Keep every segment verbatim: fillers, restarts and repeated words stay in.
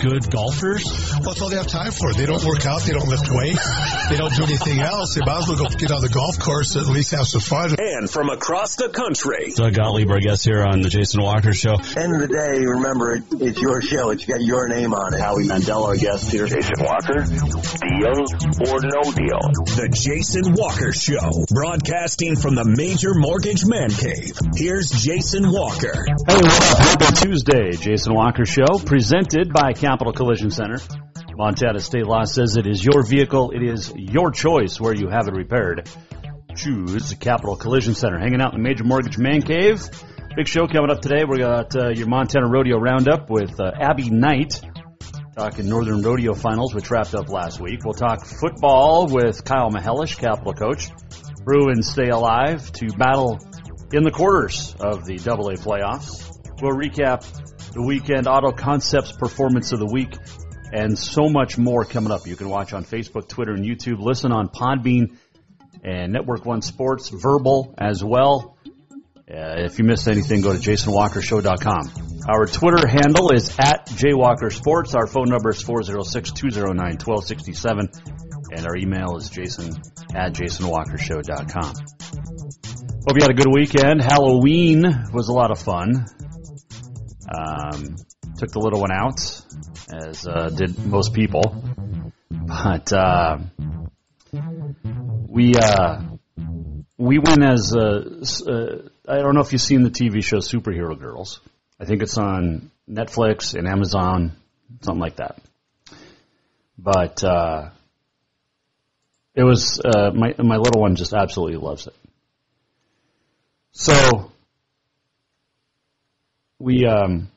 good golfers? Well, that's all they have time for. They don't work out. They don't lift weights. They don't do anything else. They might as well go get on the golf course, at least have some fun. And from across the country, Doug Gottlieb, our guest here on the Jason Walker Show. End of the day, remember, it, it's your show. It's got your name on it. Howie Mandel, our guest here. Jason Walker, deal or no deal. The Jason Walker Show, broadcasting from the Major Mortgage Man Cave. Here's Jason Walker. Hey, what's up? Happy Tuesday, Jason Walker Show, presented by Capital Collision Center. Montana state law says it is your vehicle. It is your choice where you have it repaired. Choose Capital Collision Center. Hanging out in the Major Mortgage Man Cave. Big show coming up today. We got uh, your Montana Rodeo Roundup with uh, Abby Knight. Talking Northern Rodeo Finals, which wrapped up last week. We'll talk football with Kyle Mihelish, Capital coach. Bruins stay alive to battle in the quarters of the double A playoffs. We'll recap the weekend, Auto Concepts Performance of the Week, and so much more coming up. You can watch on Facebook, Twitter, and YouTube. Listen on Podbean and Network One Sports, Verbal as well. Uh, if you missed anything, go to jason walker show dot com. Our Twitter handle is at j walker sports. Our phone number is four oh six, two oh nine, one two six seven. And our email is jason at jason walker show dot com. Hope you had a good weekend. Halloween was a lot of fun. Um, took the little one out, as uh, did most people. But uh, we uh, we went as a, uh, I don't know if you've seen the T V show Superhero Girls. I think it's on Netflix and Amazon, something like that. But uh, it was uh, my my little one just absolutely loves it. So. We um,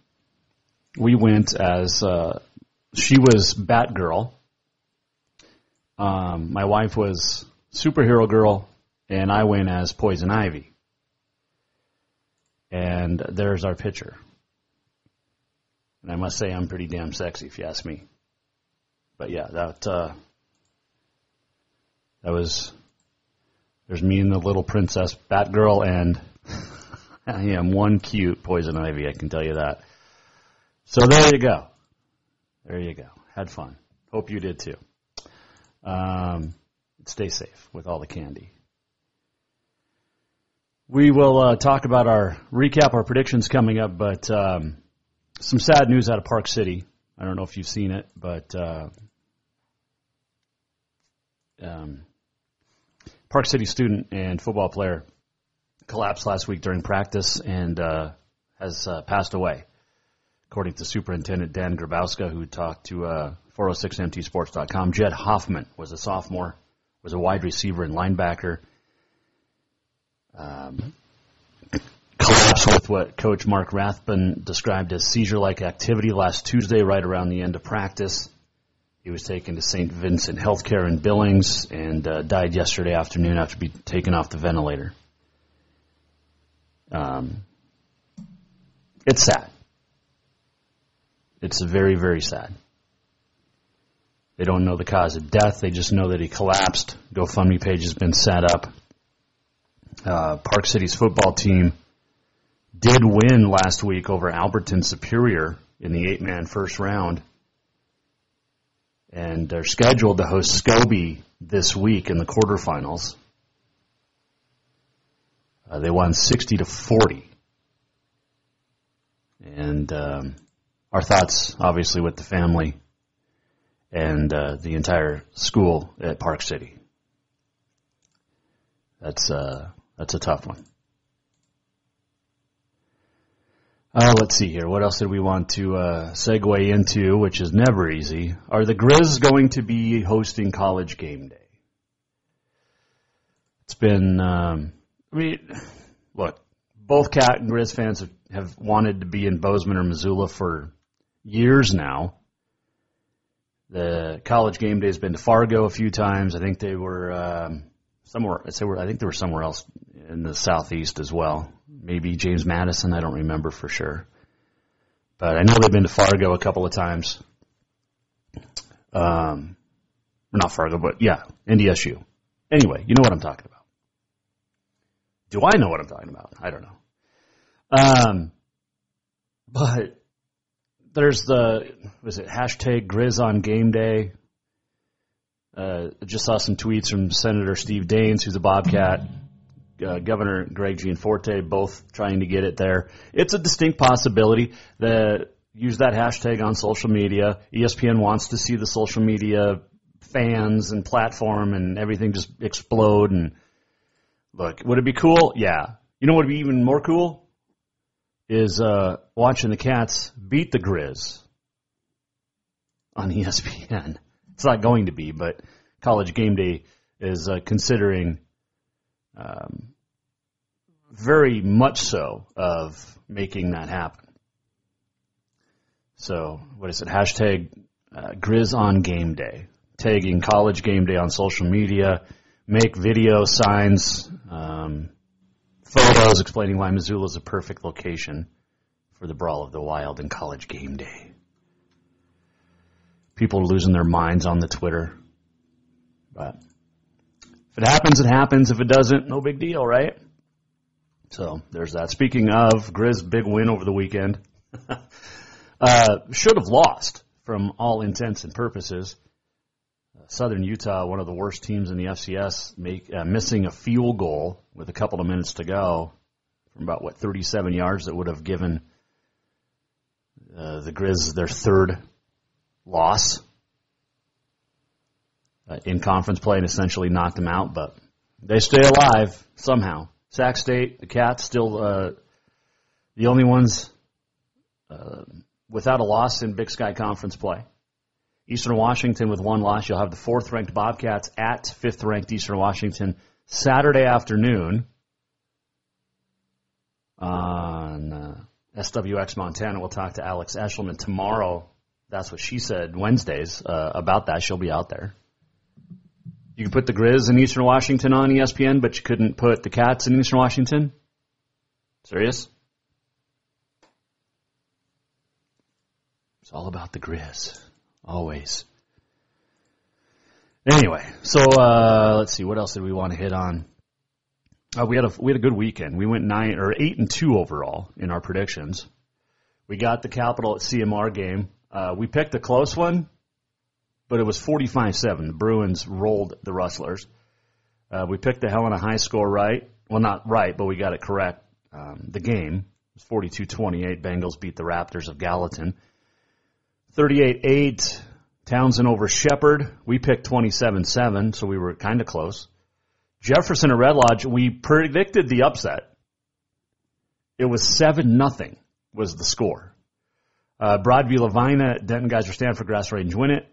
we went as uh, she was Batgirl. Um, my wife was Superhero Girl, and I went as Poison Ivy. And there's our picture. And I must say I'm pretty damn sexy, if you ask me. But yeah, that uh, that was. There's me and the little princess Batgirl, and. I am one cute Poison Ivy, I can tell you that. So there you go. There you go. Had fun. Hope you did too. Um, stay safe with all the candy. We will uh, talk about our recap, our predictions coming up, but um, some sad news out of Park City. I don't know if you've seen it, but uh, um, Park City student and football player collapsed last week during practice and uh, has uh, passed away, according to Superintendent Dan Grabowska, who talked to uh, four oh six M T sports dot com. Jed Hoffman was a sophomore, was a wide receiver and linebacker. Um, collapsed with what Coach Mark Rathbun described as seizure-like activity last Tuesday, right around the end of practice. He was taken to Saint Vincent Healthcare in Billings and uh, died yesterday afternoon after being taken off the ventilator. Um, it's sad. It's very, very sad. They don't know the cause of death. They just know that he collapsed. GoFundMe page has been set up. Uh, Park City's football team did win last week over Alberton Superior in the eight-man first round. And they're scheduled to host Scobie this week in the quarterfinals. Uh, they won sixty to forty. And um, our thoughts, obviously, with the family and uh, the entire school at Park City. That's, uh, that's a tough one. Uh, let's see here. What else did we want to uh, segue into, which is never easy? Are the Grizz going to be hosting College Game Day? It's been... Um, I mean, look, both Cat and Grizz fans have, have wanted to be in Bozeman or Missoula for years now. The College Game Day has been to Fargo a few times. I think they were um, somewhere. I, say we're, I think they were somewhere else in the southeast as well. Maybe James Madison. I don't remember for sure, but I know they've been to Fargo a couple of times. Um, not Fargo, but yeah, N D S U. Anyway, you know what I'm talking about. Do I know what I'm talking about? I don't know. Um, but. There's the, was it hashtag Grizz on Game Day? Uh, just saw some tweets from Senator Steve Daines, who's a Bobcat, uh, Governor Greg Gianforte, both trying to get it there. It's a distinct possibility that use that hashtag on social media. E S P N wants to see the social media fans and platform and everything just explode. And look, would it be cool? Yeah. You know what would be even more cool? Is uh, watching the Cats beat the Grizz on E S P N. It's not going to be, but College Game Day is uh, considering um, very much so of making that happen. So, what is it? Hashtag uh, Grizz on Game Day. Tagging College Game Day on social media. Make video signs. Um... Photos explaining why Missoula is a perfect location for the Brawl of the Wild and College Game Day. People are losing their minds on the Twitter. But if it happens, it happens. If it doesn't, no big deal, right? So there's that. Speaking of, Grizz, big win over the weekend. uh, should have lost from all intents and purposes. Southern Utah, one of the worst teams in the F C S, make, uh, missing a field goal with a couple of minutes to go from about, what, thirty-seven yards that would have given uh, the Grizz their third loss uh, in conference play and essentially knocked them out, but they stay alive somehow. Sac State, the Cats, still uh, the only ones uh, without a loss in Big Sky conference play. Eastern Washington with one loss. You'll have the fourth-ranked Bobcats at fifth-ranked Eastern Washington Saturday afternoon on uh, S W X Montana. We'll talk to Alex Eshelman tomorrow. That's what she said Wednesdays uh, about that. She'll be out there. You can put the Grizz in Eastern Washington on E S P N, but you couldn't put the Cats in Eastern Washington? Serious? It's all about the Grizz. Always. Anyway, so uh, let's see. What else did we want to hit on? Uh, we had a we had a good weekend. We went nine or eight and two overall in our predictions. We got the Capital at C M R game. Uh, we picked a close one, but it was forty-five seven. The Bruins rolled the Rustlers. Uh, we picked the Helena High score right. Well, not right, but we got it correct. Um, the game was forty-two twenty-eight. Bengals beat the Raptors of Gallatin. thirty-eight eight, Townsend over Shepherd. We picked twenty-seven seven, so we were kind of close. Jefferson at Red Lodge, we predicted the upset. It was seven nothing was the score. Uh, Broadview Levina at Denton Geyser Stanford Grass Range win it.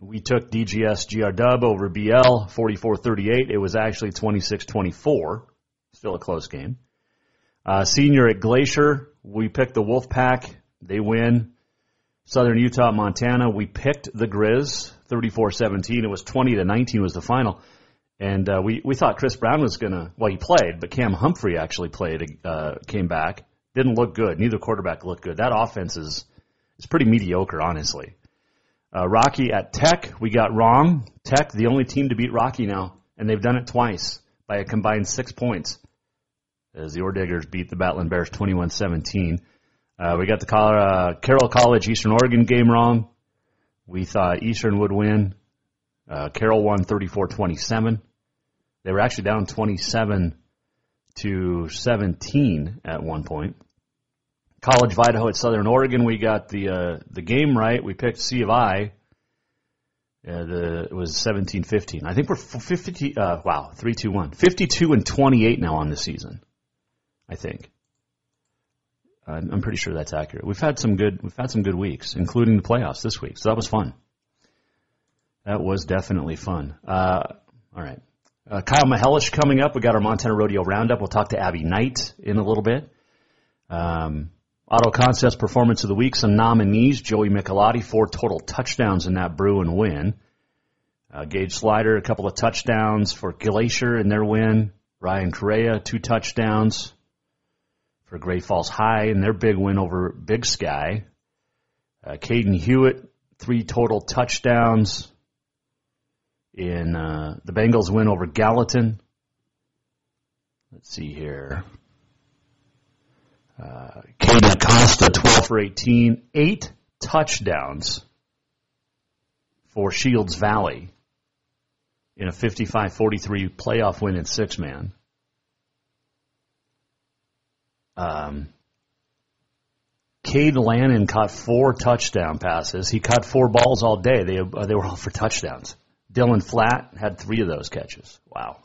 We took D G S G R Dub over B L, forty-four thirty-eight. It was actually twenty-six twenty-four. Still a close game. Uh, senior at Glacier, we picked the Wolfpack. They win. Southern Utah, Montana, we picked the Grizz, thirty-four seventeen. It was twenty to nineteen was the final. And uh, we, we thought Chris Brown was going to, well, he played, but Cam Humphrey actually played, uh, came back. Didn't look good. Neither quarterback looked good. That offense is, is pretty mediocre, honestly. Uh, Rocky at Tech, we got wrong. Tech, the only team to beat Rocky now, and they've done it twice by a combined six points as the Orediggers beat the Battling Bears twenty-one seventeen. Uh, we got the uh, Carroll College Eastern Oregon game wrong. We thought Eastern would win. Uh, Carroll won thirty-four twenty-seven. They were actually down twenty-seven to seventeen at one point. College of Idaho at Southern Oregon. We got the uh, the game right. We picked C of I. Uh, the it was seventeen fifteen. I think we're fifty. Uh, wow, three two one. fifty-two and twenty-eight now on the season. I think. I'm pretty sure that's accurate. We've had some good we've had some good weeks, including the playoffs this week. So that was fun. That was definitely fun. Uh, all right. Uh, Kyle Mihelish coming up. We got our Montana Rodeo Roundup. We'll talk to Abby Knight in a little bit. Um, Auto Concepts Performance of the Week. Some nominees. Joey Michelotti, four total touchdowns in that Bruin win. Uh, Gage Slider, a couple of touchdowns for Glacier in their win. Ryan Correa, two touchdowns for Great Falls High in their big win over Big Sky. Uh, Caden Hewitt, three total touchdowns in uh, the Bengals win over Gallatin. Let's see here. Uh, Caden Acosta, twelve for eighteen, eight touchdowns for Shields Valley in a fifty-five forty-three playoff win in six-man. Um, Cade Lannan caught four touchdown passes. He caught four balls all day. They uh, they were all for touchdowns. Dylan Flatt had three of those catches. Wow.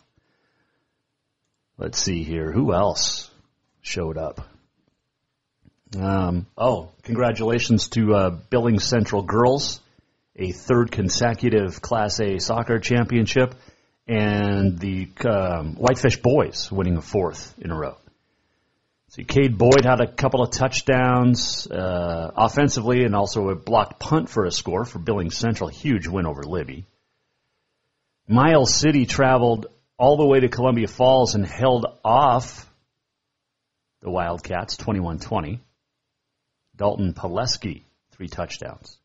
Let's see here. Who else showed up? Um, oh, congratulations to uh, Billings Central girls, a third consecutive Class A soccer championship, and the um, Whitefish boys winning a fourth in a row. See, Cade Boyd had a couple of touchdowns uh, offensively and also a blocked punt for a score for Billings Central. Huge win over Libby. Miles City traveled all the way to Columbia Falls and held off the Wildcats, twenty-one twenty. Dalton Pileski, three touchdowns.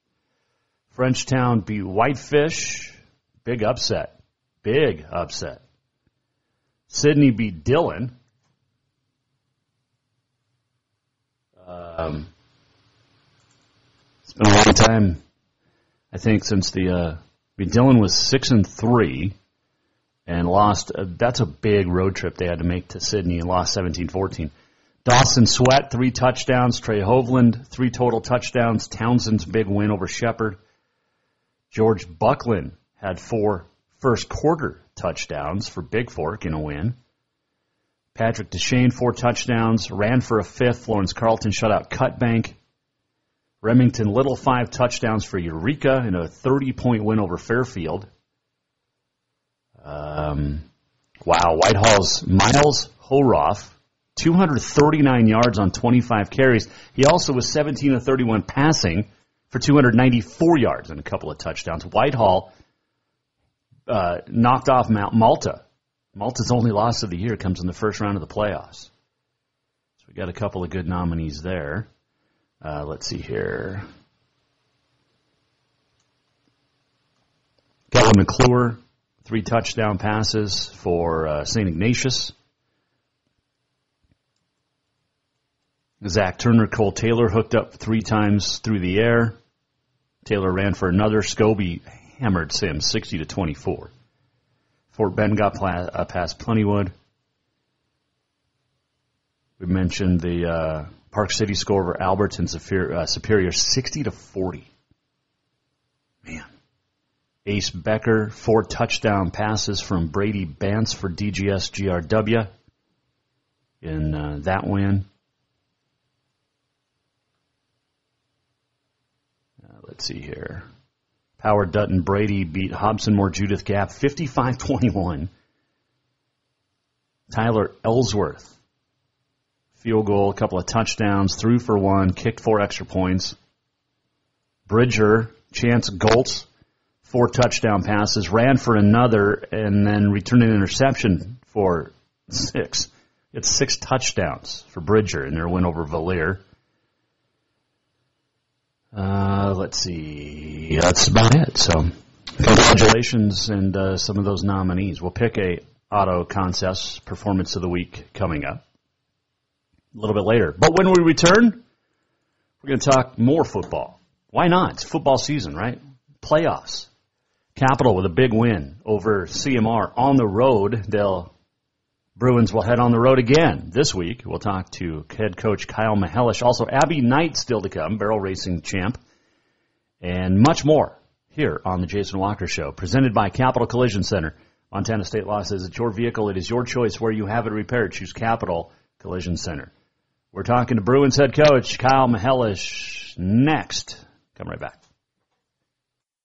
Frenchtown beat Whitefish. Big upset. Big upset. Sydney beat Dillon. Um, it's been a long time, I think, since the uh, – Dillon was six and three and lost – that's a big road trip they had to make to Sydney and lost seventeen fourteen. Dawson Sweat, three touchdowns. Trey Hovland, three total touchdowns. Townsend's big win over Shepherd. George Buckland had four first-quarter touchdowns for Big Fork in a win. Patrick Deshane, four touchdowns. Ran for a fifth. Florence Carlton shut out Cutbank. Remington Little, five touchdowns for Eureka in a thirty-point win over Fairfield. Um, wow, Whitehall's Miles Horoff, two hundred thirty-nine yards on twenty-five carries. He also was seventeen of thirty-one passing for two hundred ninety-four yards and a couple of touchdowns. Whitehall uh, knocked off Mount Malta. Malta's only loss of the year comes in the first round of the playoffs. So we got a couple of good nominees there. Uh, let's see here. Kevin McClure, three touchdown passes for uh, Saint Ignatius. Zach Turner, Cole Taylor hooked up three times through the air. Taylor ran for another. Scobie hammered Sims, sixty to twenty-four. Fort Bend got past Plentywood. We mentioned the uh, Park City score over Alberton Superior, uh, Superior sixty to forty. Man. Ace Becker, four touchdown passes from Brady Bantz for D G S G R W in uh, that win. Uh, let's see here. Howard Dutton Brady beat Hobson Moore Judith Gap fifty-five twenty-one. Tyler Ellsworth, field goal, a couple of touchdowns, threw for one, kicked four extra points. Bridger, Chance Goltz, four touchdown passes, ran for another, and then returned an interception for six. It's six touchdowns for Bridger in their win over Valier. Uh, let's see. That's about it. So, congratulations and uh, some of those nominees. We'll pick a Auto Concepts Performance of the Week coming up a little bit later. But when we return, we're going to talk more football. Why not? It's football season, right? Playoffs. Capital with a big win over C M R on the road. They'll Bruins will head on the road again this week. We'll talk to head coach Kyle Mihelish. Also, Abby Knight still to come, barrel racing champ, and much more here on the Jason Walker Show, presented by Capital Collision Center. Montana State Law says it's your vehicle. It is your choice where you have it repaired. Choose Capital Collision Center. We're talking to Bruins head coach Kyle Mihelish next. Come right back.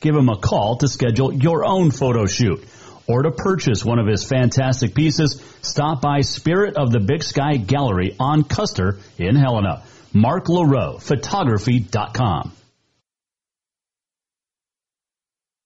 give him a call to schedule your own photo shoot. Or to purchase one of his fantastic pieces, stop by Spirit of the Big Sky Gallery on Custer in Helena. mark laroe photography dot com.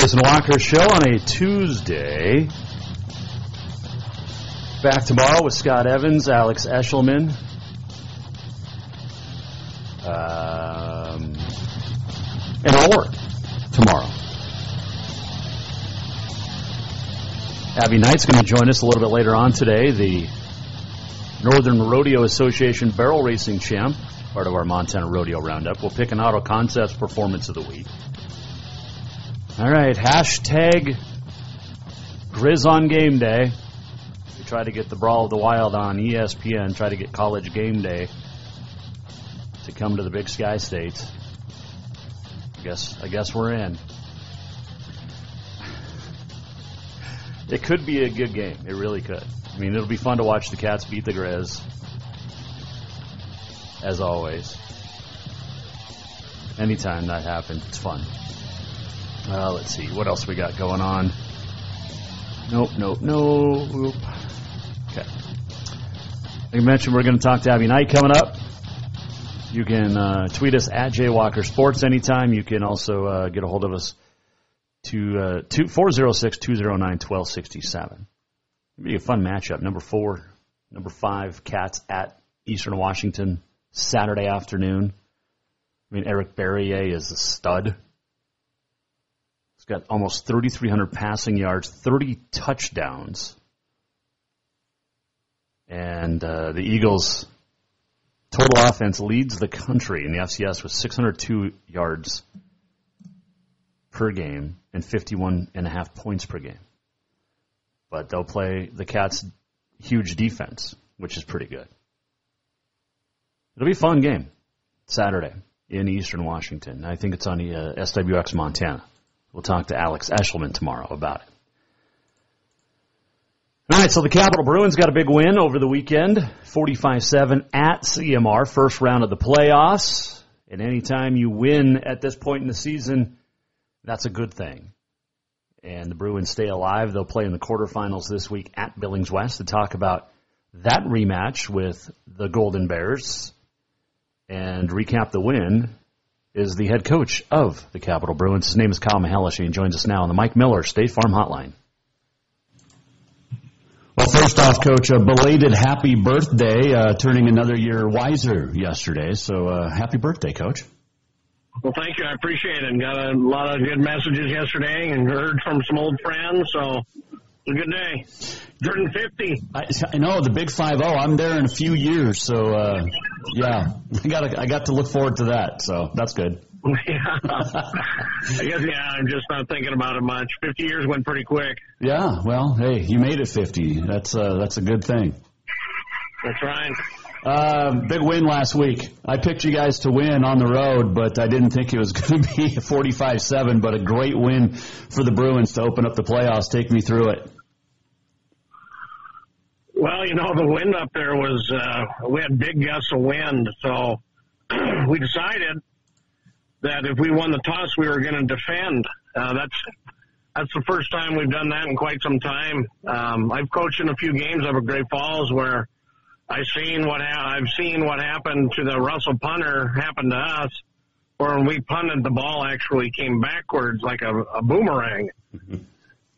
Jason Walker Show on a Tuesday. Back tomorrow with Scott Evans, Alex Eshelman. Um, and more. tomorrow. Abby Knight's going to join us a little bit later on today, the Northern Rodeo Association barrel racing champ, part of our Montana Rodeo Roundup. We'll pick an auto contest performance of the week. All right, hashtag Grizz on game day. We try to get the Brawl of the Wild on E S P N, try to get College Game Day to come to the Big Sky State. I guess, I guess we're in. It could be a good game. It really could. I mean, it'll be fun to watch the Cats beat the Grizz, as always. Anytime that happens, it's fun. Uh, let's see. What else we got going on? Nope, nope, nope. Okay. Like I mentioned, we're going to talk to Abby Knight coming up. You can uh, tweet us at J Walker Sports anytime. You can also uh, get a hold of us to uh, four oh six, two oh nine, twelve sixty-seven. It'll be a fun matchup. Number four, number five, Cats at Eastern Washington Saturday afternoon. I mean, Eric Barrier is a stud. He's got almost thirty-three hundred passing yards, thirty touchdowns. And uh, the Eagles' total offense leads the country in the F C S with six hundred two yards per game and fifty-one and a half points per game. But they'll play the Cats' huge defense, which is pretty good. It'll be a fun game Saturday in Eastern Washington. I think it's on the uh, S W X Montana. We'll talk to Alex Eshelman tomorrow about it. All right, so the Capital Bruins got a big win over the weekend, forty-five seven at C M R, first round of the playoffs. And anytime you win at this point in the season, that's a good thing. And the Bruins stay alive. They'll play in the quarterfinals this week at Billings West to talk about that rematch with the Golden Bears and recap the win is the head coach of the Capital Bruins. His name is Kyle Mihelish, and he joins us now on the Mike Miller State Farm Hotline. Well, first off, Coach, a belated happy birthday, uh, turning another year wiser yesterday. So uh, happy birthday, Coach. Well, thank you. I appreciate it. Got a lot of good messages yesterday and heard from some old friends, so it was a good day. Turning fifty. I, I know, the big five oh. I'm there in a few years, so, uh, yeah, I got I got to look forward to that, so that's good. Yeah. I guess, yeah, I'm just not thinking about it much. fifty years went pretty quick. Yeah, well, hey, you made it fifty. That's, uh, that's a good thing. That's right. Uh, big win last week. I picked you guys to win on the road, but I didn't think it was going to be forty-five seven, but a great win for the Bruins to open up the playoffs. Take me through it. Well, you know, the wind up there was, uh, we had big gusts of wind, so we decided that if we won the toss, we were going to defend. Uh, that's that's the first time we've done that in quite some time. Um, I've coached in a few games up at Great Falls where I've seen what ha- I've seen what happened to the Russell punter happened to us, where when we punted, the ball actually came backwards like a, a boomerang. Mm-hmm.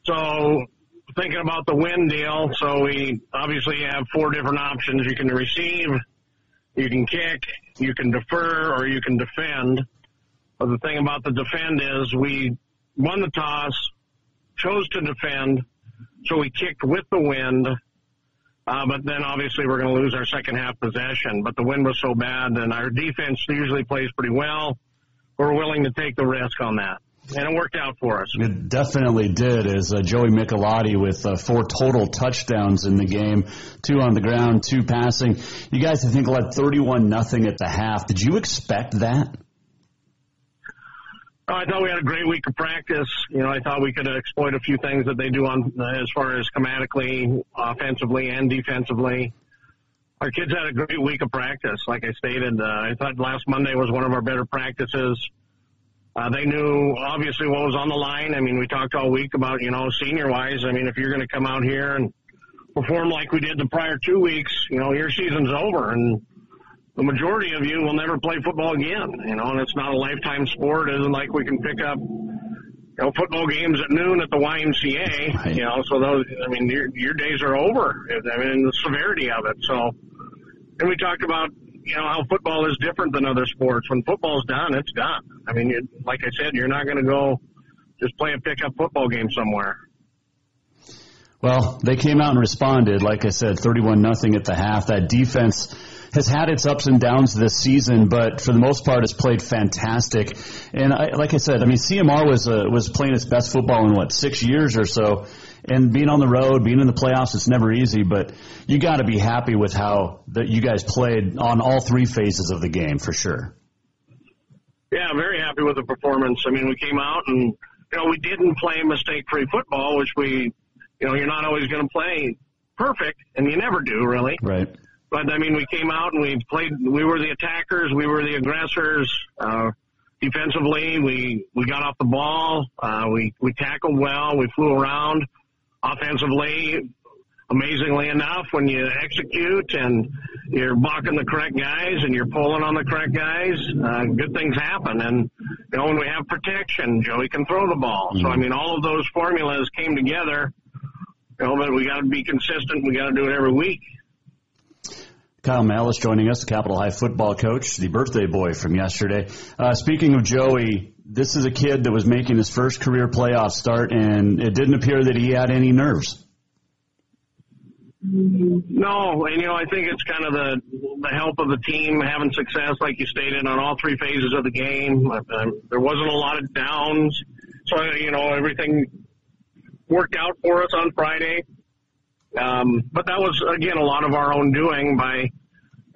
So thinking about the wind deal, so we obviously have four different options. You can receive, you can kick, you can defer, or you can defend. But the thing about the defend is we won the toss, chose to defend, so we kicked with the wind. Uh, but then, obviously, we're going to lose our second-half possession. But the wind was so bad, and our defense usually plays pretty well. We're willing to take the risk on that. And it worked out for us. It definitely did, as uh, Joey Michelotti with uh, four total touchdowns in the game, two on the ground, two passing. You guys, I think, led thirty-one nothing at the half. Did you expect that? Oh, I thought we had a great week of practice. You know, I thought we could exploit a few things that they do on uh, as far as schematically, offensively, and defensively. Our kids had a great week of practice, like I stated. Uh, I thought last Monday was one of our better practices. Uh, they knew, obviously, what was on the line. I mean, we talked all week about, you know, senior-wise. I mean, if you're going to come out here and perform like we did the prior two weeks, you know, your season's over, and the majority of you will never play football again, you know, and it's not a lifetime sport. It isn't like we can pick up, you know, football games at noon at the Y M C A, right. You know, so those, I mean, your, your days are over. I mean, the severity of it. So, and we talked about, you know, how football is different than other sports. When football's done, it's done. I mean, you, like I said, you're not going to go just play a pickup football game somewhere. Well, they came out and responded. Like I said, thirty-one nothing at the half. That defense has had its ups and downs this season, but for the most part has played fantastic. And I, like I said, I mean, C M R was uh, was playing its best football in, what, six years or so. And being on the road, being in the playoffs, it's never easy, but you got to be happy with how that you guys played on all three phases of the game for sure. Yeah, I'm very happy with the performance. I mean, we came out and, you know, we didn't play mistake-free football, which we, you know, you're not always going to play perfect, and you never do, really. Right. But, I mean, we came out and we played, we were the attackers, we were the aggressors. Uh, defensively, we, we got off the ball, uh, we, we tackled well, we flew around. Offensively, amazingly enough, when you execute and you're blocking the correct guys and you're pulling on the correct guys, uh, good things happen. And, you know, when we have protection, Joey can throw the ball. Mm-hmm. So, I mean, all of those formulas came together. You know, but we got to be consistent. We got to do it every week. Kyle Mihelish joining us, the Capital High football coach, the birthday boy from yesterday. Uh, speaking of Joey, this is a kid that was making his first career playoff start, and it didn't appear that he had any nerves. No, and, you know, I think it's kind of the the help of the team, having success, like you stated, on all three phases of the game. Uh, there wasn't a lot of downs, so, you know, everything worked out for us on Friday. Um, but that was, again, a lot of our own doing by, you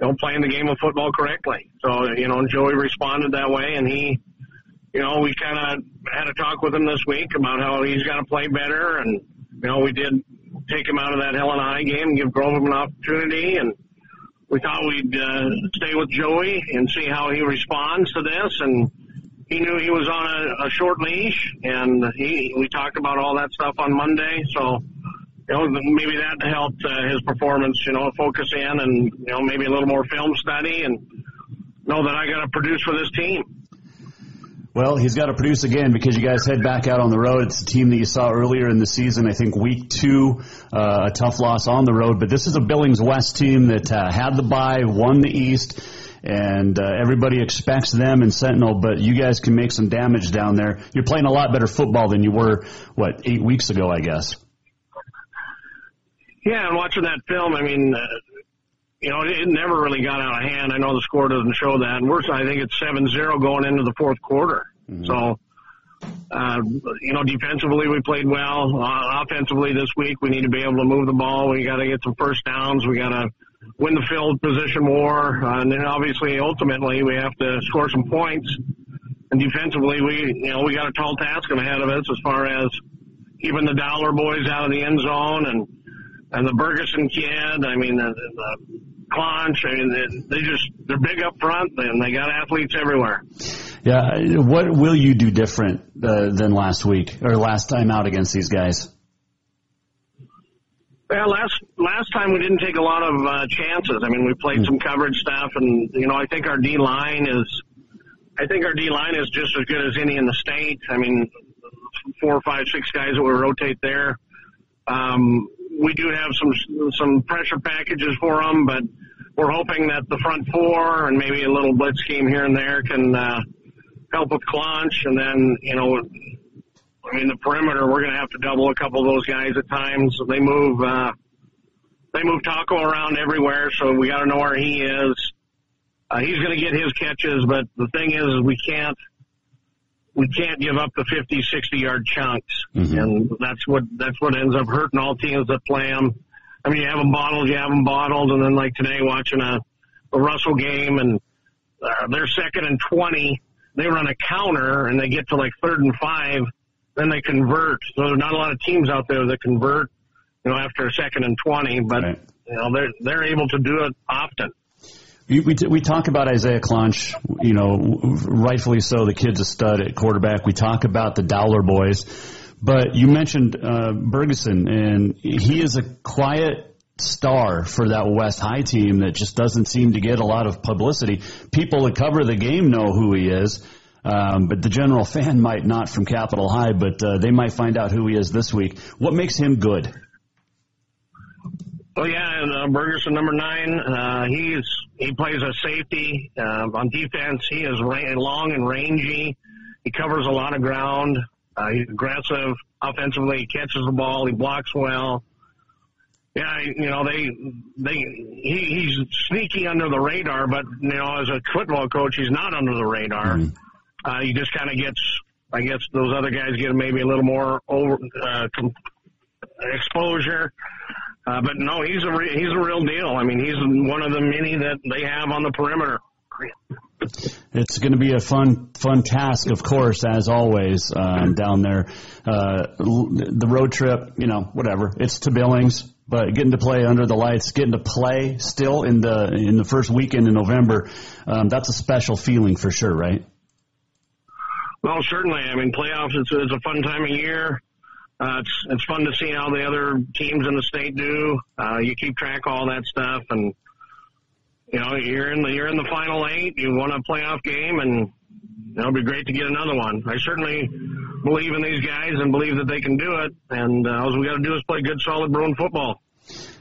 know, playing the game of football correctly. So, you know, Joey responded that way, and he, you know, we kind of had a talk with him this week about how he's got to play better. And, you know, we did take him out of that Helena High game and give Grove an opportunity. And we thought we'd uh, stay with Joey and see how he responds to this. And he knew he was on a, a short leash, and he we talked about all that stuff on Monday. So, you know, maybe that helped uh, his performance, you know, focus in and, you know, maybe a little more film study and know that I got to produce for this team. Well, he's got to produce again because you guys head back out on the road. It's a team that you saw earlier in the season, I think week two, uh, a tough loss on the road. But this is a Billings West team that uh, had the bye, won the East, and uh, everybody expects them in Sentinel, but you guys can make some damage down there. You're playing a lot better football than you were, what, eight weeks ago, I guess. Yeah, and watching that film, I mean, uh, you know, it, it never really got out of hand. I know the score doesn't show that. And worse, I think it's seven zero going into the fourth quarter. Mm-hmm. So, uh, you know, defensively we played well. Uh, offensively this week we need to be able to move the ball. We got to get some first downs. We got to win the field position war. Uh, and then obviously, ultimately, we have to score some points. And defensively, we, you know, we got a tall task ahead of us as far as keeping the Dollar boys out of the end zone and, And the Bergeson kid, I mean, the, the Clonch, I mean, they, they just, they're big up front, and they got athletes everywhere. Yeah, what will you do different uh, than last week, or last time out against these guys? Well, last last time we didn't take a lot of uh, chances. I mean, we played mm-hmm. some coverage stuff, and, you know, I think our D-line is, I think our D-line is just as good as any in the state. I mean, four or five, six guys that we rotate there. Um We do have some some pressure packages for them, but we're hoping that the front four and maybe a little blitz scheme here and there can uh, help with Clonch. And then, you know, I mean, the perimeter, we're going to have to double a couple of those guys at times. They move uh, they move Taco around everywhere, so we got to know where he is. Uh, he's going to get his catches, but the thing is, is we can't. We can't give up the fifty, sixty-yard chunks, mm-hmm. and that's what that's what ends up hurting all teams that play them. I mean, you have them bottled, you have them bottled, and then like today watching a, a Russell game, and uh, they're second and twenty. They run a counter, and they get to like third and five. Then they convert. So there's not a lot of teams out there that convert, you know, after a second and twenty, but right. you know they're they're able to do it often. We, we, we talk about Isaiah Clonch, you know, rightfully so. The kid's a stud at quarterback. We talk about the Dollar boys. But you mentioned uh, Bergeson, and he is a quiet star for that West High team that just doesn't seem to get a lot of publicity. People that cover the game know who he is, um, but the general fan might not from Capital High, but uh, they might find out who he is this week. What makes him good? Oh, yeah, and uh, Bergeson, number nine, uh, he's he plays a safety uh, on defense. He is ra- long and rangy. He covers a lot of ground. Uh, he's aggressive offensively. He catches the ball. He blocks well. Yeah, you know, they they he, he's sneaky under the radar, but, you know, as a football coach, he's not under the radar. Mm-hmm. Uh, he just kind of gets, I guess, those other guys get maybe a little more over uh, exposure. Uh, but, no, he's a, re- he's a real deal. I mean, he's one of the many that they have on the perimeter. It's going to be a fun, fun task, of course, as always, um, down there. Uh, the road trip, you know, whatever. It's to Billings, but getting to play under the lights, getting to play still in the in the first weekend in November, um, that's a special feeling for sure, right? Well, certainly. I mean, playoffs, it's, it's a fun time of year. Uh, it's it's fun to see how the other teams in the state do. Uh, you keep track of all that stuff, and you know, you're in the you're in the final eight. You won a playoff game, and it'll be great to get another one. I certainly believe in these guys and believe that they can do it. And uh, all we got to do is play good, solid Bruin football.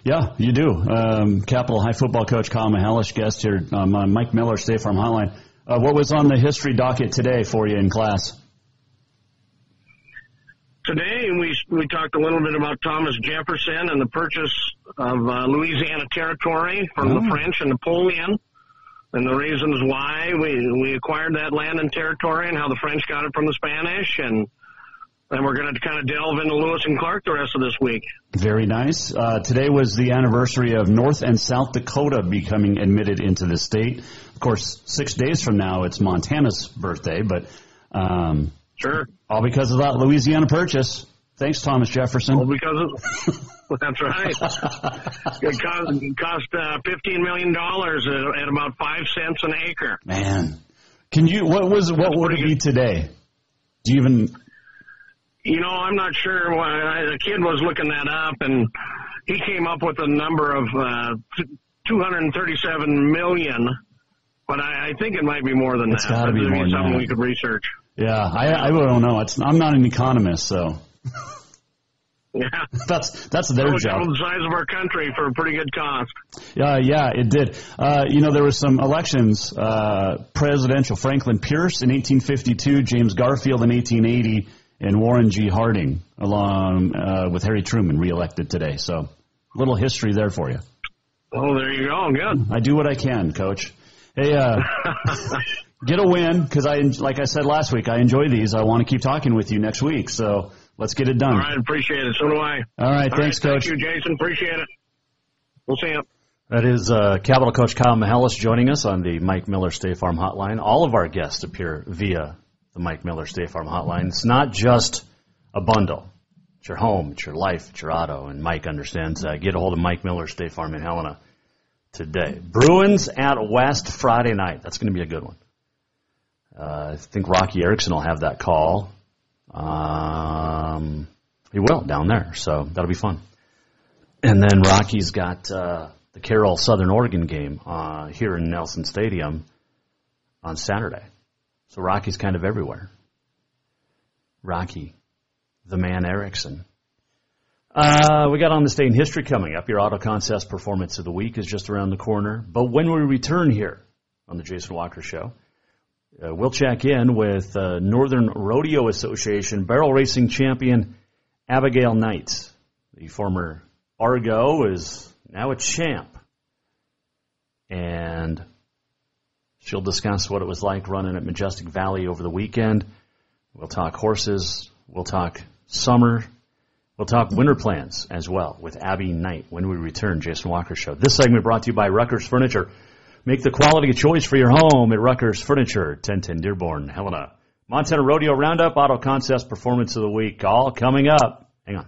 Yeah, you do. Um, Capital High football coach Kyle Mihelish, guest here, um, on Mike Miller, State Farm Hotline. Uh, what was on the history docket today for you in class? Today we we talked a little bit about Thomas Jefferson and the purchase of uh, Louisiana Territory from oh. the French and Napoleon, and the reasons why we we acquired that land and territory and how the French got it from the Spanish, and and we're going to kind of delve into Lewis and Clark the rest of this week. Very nice. Uh, today was the anniversary of North and South Dakota becoming admitted into the state. Of course, six days from now it's Montana's birthday, but. Um, Sure. All because of that Louisiana purchase. Thanks, Thomas Jefferson. All because of well, that's right. It cost, it cost uh, fifteen million dollars at about five cents an acre. Man, can you? What was? What that's would it good. Be today? Do you even? You know, I'm not sure. The kid was looking that up, and he came up with a number of uh, two hundred thirty-seven million. But I, I think it might be more than it's that. It's got to be more than something that. We could research. Yeah, I, I don't know. It's, I'm not an economist, so. Yeah. That's that's their so job. The size of our country for a pretty good cost. Yeah, uh, yeah, it did. Uh, you know, there were some elections, uh, presidential, Franklin Pierce in eighteen fifty-two, James Garfield in eighteen eighty, and Warren G. Harding, along uh, with Harry Truman, reelected today. So a little history there for you. Oh, there you go. Good. I do what I can, Coach. Hey, uh, get a win, because, I, like I said last week, I enjoy these. I want to keep talking with you next week, so let's get it done. All right, appreciate it. So do I. All right, All thanks, right, Coach. Thank you, Jason. Appreciate it. We'll see you. That is uh, Capital Coach Kyle Mihelish joining us on the Mike Miller State Farm Hotline. All of our guests appear via the Mike Miller State Farm Hotline. It's not just a bundle. It's your home. It's your life. It's your auto, and Mike understands that. Get a hold of Mike Miller State Farm in Helena today. Bruins at West Friday night. That's going to be a good one. Uh, I think Rocky Erickson will have that call. Um, he will down there, so that'll be fun. And then Rocky's got uh, the Carroll Southern Oregon game uh, here in Nelson Stadium on Saturday. So Rocky's kind of everywhere. Rocky, the man Erickson. Uh, we got On the State in History coming up. Your Auto Contest Performance of the Week is just around the corner. But when we return here on the Jason Walker Show, uh, we'll check in with uh, Northern Rodeo Association barrel racing champion Abigail Knight. The former Argo is now a champ. And she'll discuss what it was like running at Majestic Valley over the weekend. We'll talk horses. We'll talk summer. We'll talk winter plans as well with Abby Knight when we return. Jason Walker Show. This segment brought to you by Rucker's Furniture. Make the quality choice for your home at Rucker's Furniture, ten ten Dearborn, Helena. Montana Rodeo Roundup, Auto Contest Performance of the Week, all coming up. Hang on.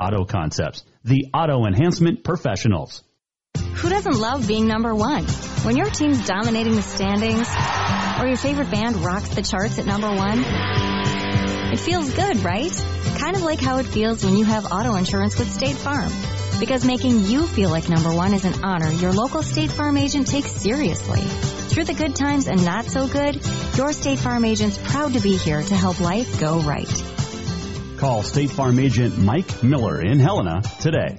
Auto Concepts, the auto enhancement professionals. Who doesn't love being number one? When your team's dominating the standings or your favorite band rocks the charts at number one, it feels good, right? Kind of like how it feels when you have auto insurance with State Farm. Because making you feel like number one is an honor your local State Farm agent takes seriously. Through the good times and not so good, your State Farm agent's proud to be here to help life go right. Call State Farm agent Mike Miller in Helena today.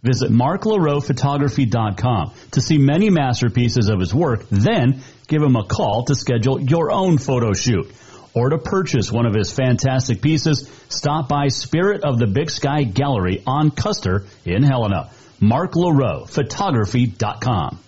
Visit mark laroe photography dot com to see many masterpieces of his work, then give him a call to schedule your own photo shoot. Or to purchase one of his fantastic pieces, stop by Spirit of the Big Sky Gallery on Custer in Helena. mark laroe photography dot com.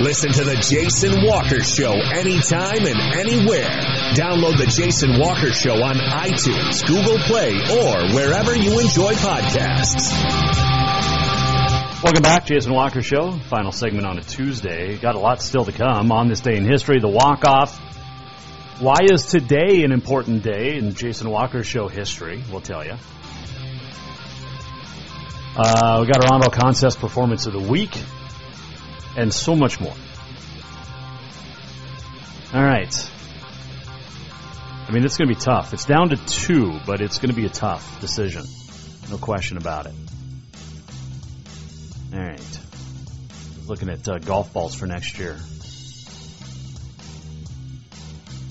Listen to The Jason Walker Show anytime and anywhere. Download The Jason Walker Show on iTunes, Google Play, or wherever you enjoy podcasts. Welcome back, Jason Walker Show. Final segment on a Tuesday. Got a lot still to come on this day in history. The walk-off. Why is today an important day in Jason Walker Show history? We'll tell you. Uh, we got our honorable contest performance of the week. And so much more. All right. I mean, it's going to be tough. It's down to two, but it's going to be a tough decision. No question about it. All right. Looking at uh, golf balls for next year.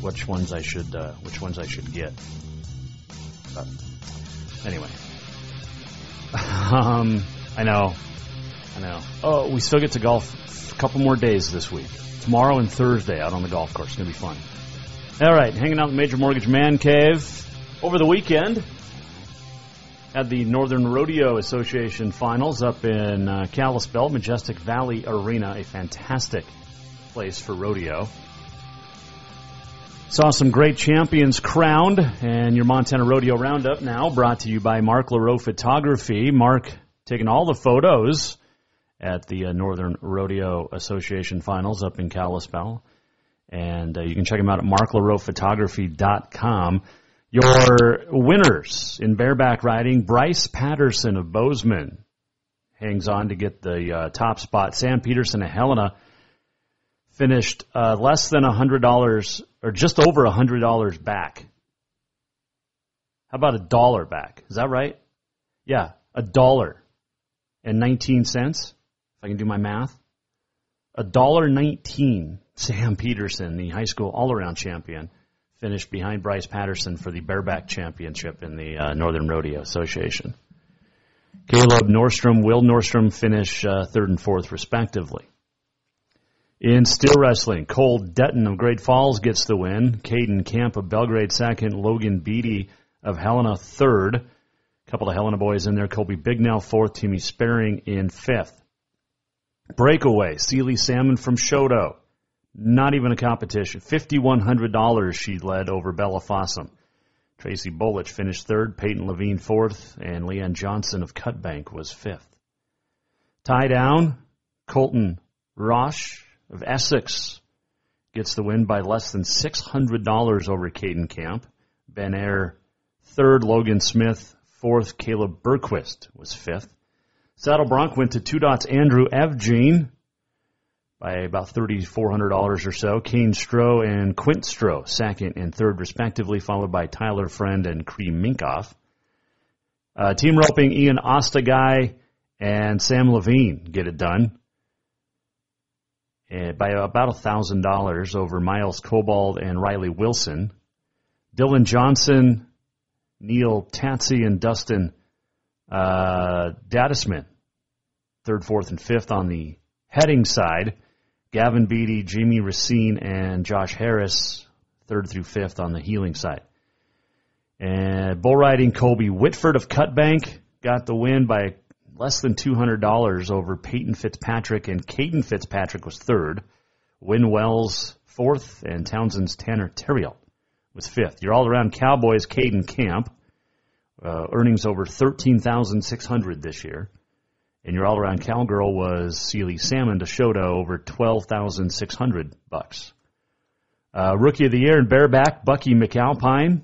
Which ones I should, uh, which ones I should get. But anyway. um, I know. I I know. Oh, we still get to golf a couple more days this week. Tomorrow and Thursday out on the golf course. It's going to be fun. All right, hanging out in the Major Mortgage Man Cave. Over the weekend, at the Northern Rodeo Association Finals up in uh, Kalispell, Majestic Valley Arena, a fantastic place for rodeo. Saw some great champions crowned, and your Montana Rodeo Roundup now brought to you by Mark LaRoe Photography. Mark taking all the photos at the uh, Northern Rodeo Association Finals up in Kalispell. And uh, you can check them out at mark laroe photography dot com. Your winners in bareback riding, Bryce Patterson of Bozeman hangs on to get the uh, top spot. Sam Peterson of Helena finished uh, less than one hundred dollars, or just over one hundred dollars back. How about a dollar back? Is that right? Yeah, a dollar and nineteen cents, if I can do my math. A dollar nineteen. Sam Peterson, the high school all-around champion, finished behind Bryce Patterson for the bareback championship in the uh, Northern Rodeo Association. Caleb Nordstrom, Will Nordstrom finish uh, third and fourth, respectively. In steel wrestling, Cole Detton of Great Falls gets the win. Caden Camp of Belgrade second. Logan Beatty of Helena third. A couple of Helena boys in there. Colby Bignell fourth. Timmy Sparing in fifth. Breakaway, Seeley Salmon from Shodo. Not even a competition. fifty-one hundred dollars she led over Bella Fossum. Tracy Bolich finished third, Peyton Levine fourth, and Leanne Johnson of Cutbank was fifth. Tie down, Colton Roche of Essex gets the win by less than six hundred dollars over Caden Camp. Ben Eyre third, Logan Smith fourth, Caleb Berquist was fifth. Saddle Bronc went to Two Dots Andrew Evgene by about thirty-four hundred dollars or so. Kane Stroh and Quint Stroh, second and third, respectively, followed by Tyler Friend and Cree Minkoff. Uh, team roping, Ian Ostagai and Sam Levine get it done. And by about one thousand dollars over Miles Cobbold and Riley Wilson. Dylan Johnson, Neil Tatsy, and Dustin uh, Dadisman, third, fourth, and fifth on the heading side. Gavin Beatty, Jamie Racine, and Josh Harris, third through fifth on the healing side. And bull riding, Colby Whitford of Cutbank got the win by less than two hundred dollars over Peyton Fitzpatrick, and Caden Fitzpatrick was third. Wynn Wells, fourth, and Townsend's Tanner Terriel was fifth. Your all-around Cowboys, Caden Camp, uh, earnings over thirteen thousand six hundred dollars this year. And your all-around cowgirl was Seeley Salmon to Shodo over twelve thousand six hundred dollars bucks. Uh, Rookie of the Year in bareback, Bucky McAlpine.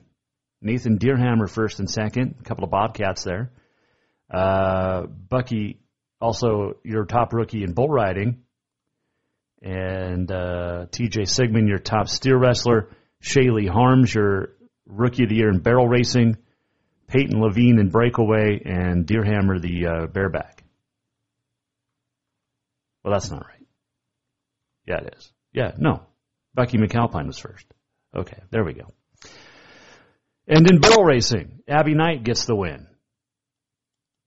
Nathan Deerhammer first and second. A couple of Bobcats there. Uh, Bucky, also your top rookie in bull riding. And uh, T J Sigmund, your top steer wrestler. Shaylee Harms, your Rookie of the Year in barrel racing. Peyton Levine in breakaway. And Deerhammer, the uh, bareback. Well, that's not right. Yeah, it is. Yeah, no. Bucky McAlpine was first. Okay, there we go. And in barrel racing, Abby Knight gets the win.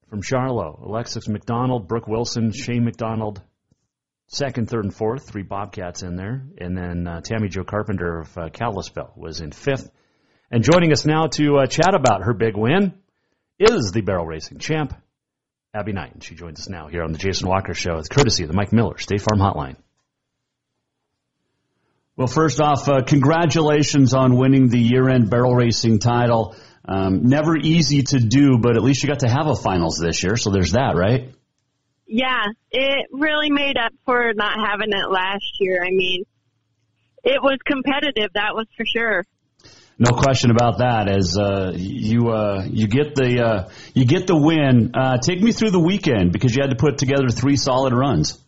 From Charlotte, Alexis McDonald, Brooke Wilson, Shane McDonald, second, third, and fourth, three Bobcats in there. And then uh, Tammy Jo Carpenter of uh, Kalispell was in fifth. And joining us now to uh, chat about her big win is the barrel racing champ, Abby Knight, and she joins us now here on the Jason Walker Show. It's courtesy of the Mike Miller State Farm Hotline. Well, first off, uh, congratulations on winning the year-end barrel racing title. Um, never easy to do, but at least you got to have a finals this year, so there's that, right? Yeah, it really made up for not having it last year. I mean, it was competitive, that was for sure. No question about that. As uh, you uh, you get the uh, you get the win, uh, take me through the weekend because you had to put together three solid runs.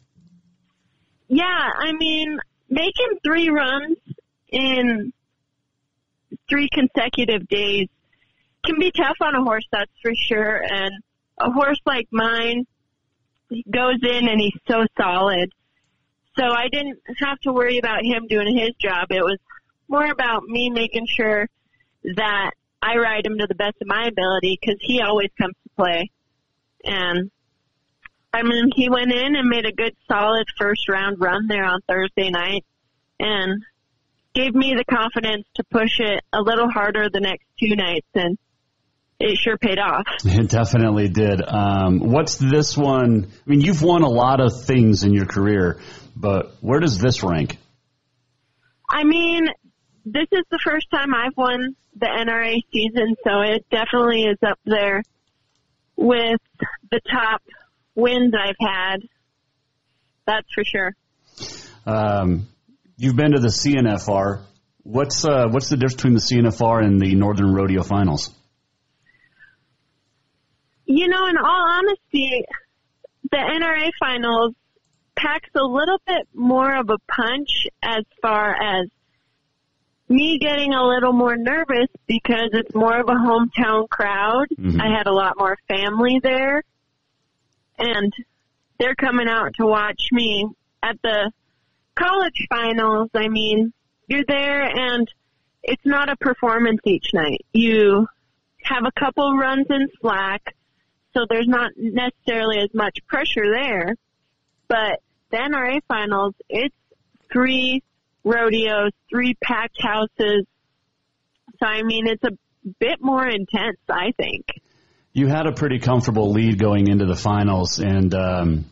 Yeah, I mean, making three runs in three consecutive days can be tough on a horse, that's for sure. And a horse like mine goes in and he's so solid, so I didn't have to worry about him doing his job. It was more about me making sure that I ride him to the best of my ability because he always comes to play. And I mean, he went in and made a good, solid first-round run there on Thursday night and gave me the confidence to push it a little harder the next two nights, and it sure paid off. It definitely did. Um, what's this one? I mean, you've won a lot of things in your career, but where does this rank? I mean, this is the first time I've won the N R A season, so it definitely is up there with the top wins I've had. That's for sure. Um, you've been to the C N F R. What's uh, what's the difference between the C N F R and the Northern Rodeo Finals? You know, in all honesty, the N R A Finals packs a little bit more of a punch as far as me getting a little more nervous because it's more of a hometown crowd. Mm-hmm. I had a lot more family there, and they're coming out to watch me. At the college finals, I mean, you're there, and it's not a performance each night. You have a couple runs in slack, so there's not necessarily as much pressure there. But the N R A Finals, it's three rodeos, three packed houses. So, I mean, it's a bit more intense, I think. You had a pretty comfortable lead going into the finals, and, um,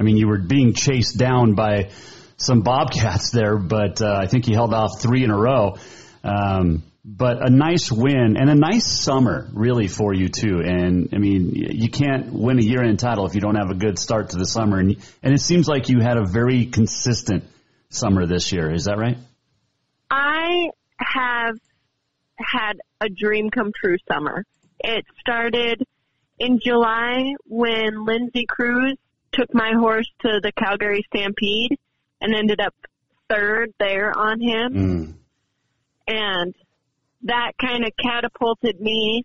I mean, you were being chased down by some Bobcats there, but uh, I think you held off three in a row. Um, but a nice win and a nice summer, really, for you, too. And, I mean, you can't win a year-end title if you don't have a good start to the summer. And, and it seems like you had a very consistent summer this year. Is that right? I have had a dream-come-true summer. It started in July when Lindsay Cruz took my horse to the Calgary Stampede and ended up third there on him. Mm. And that kind of catapulted me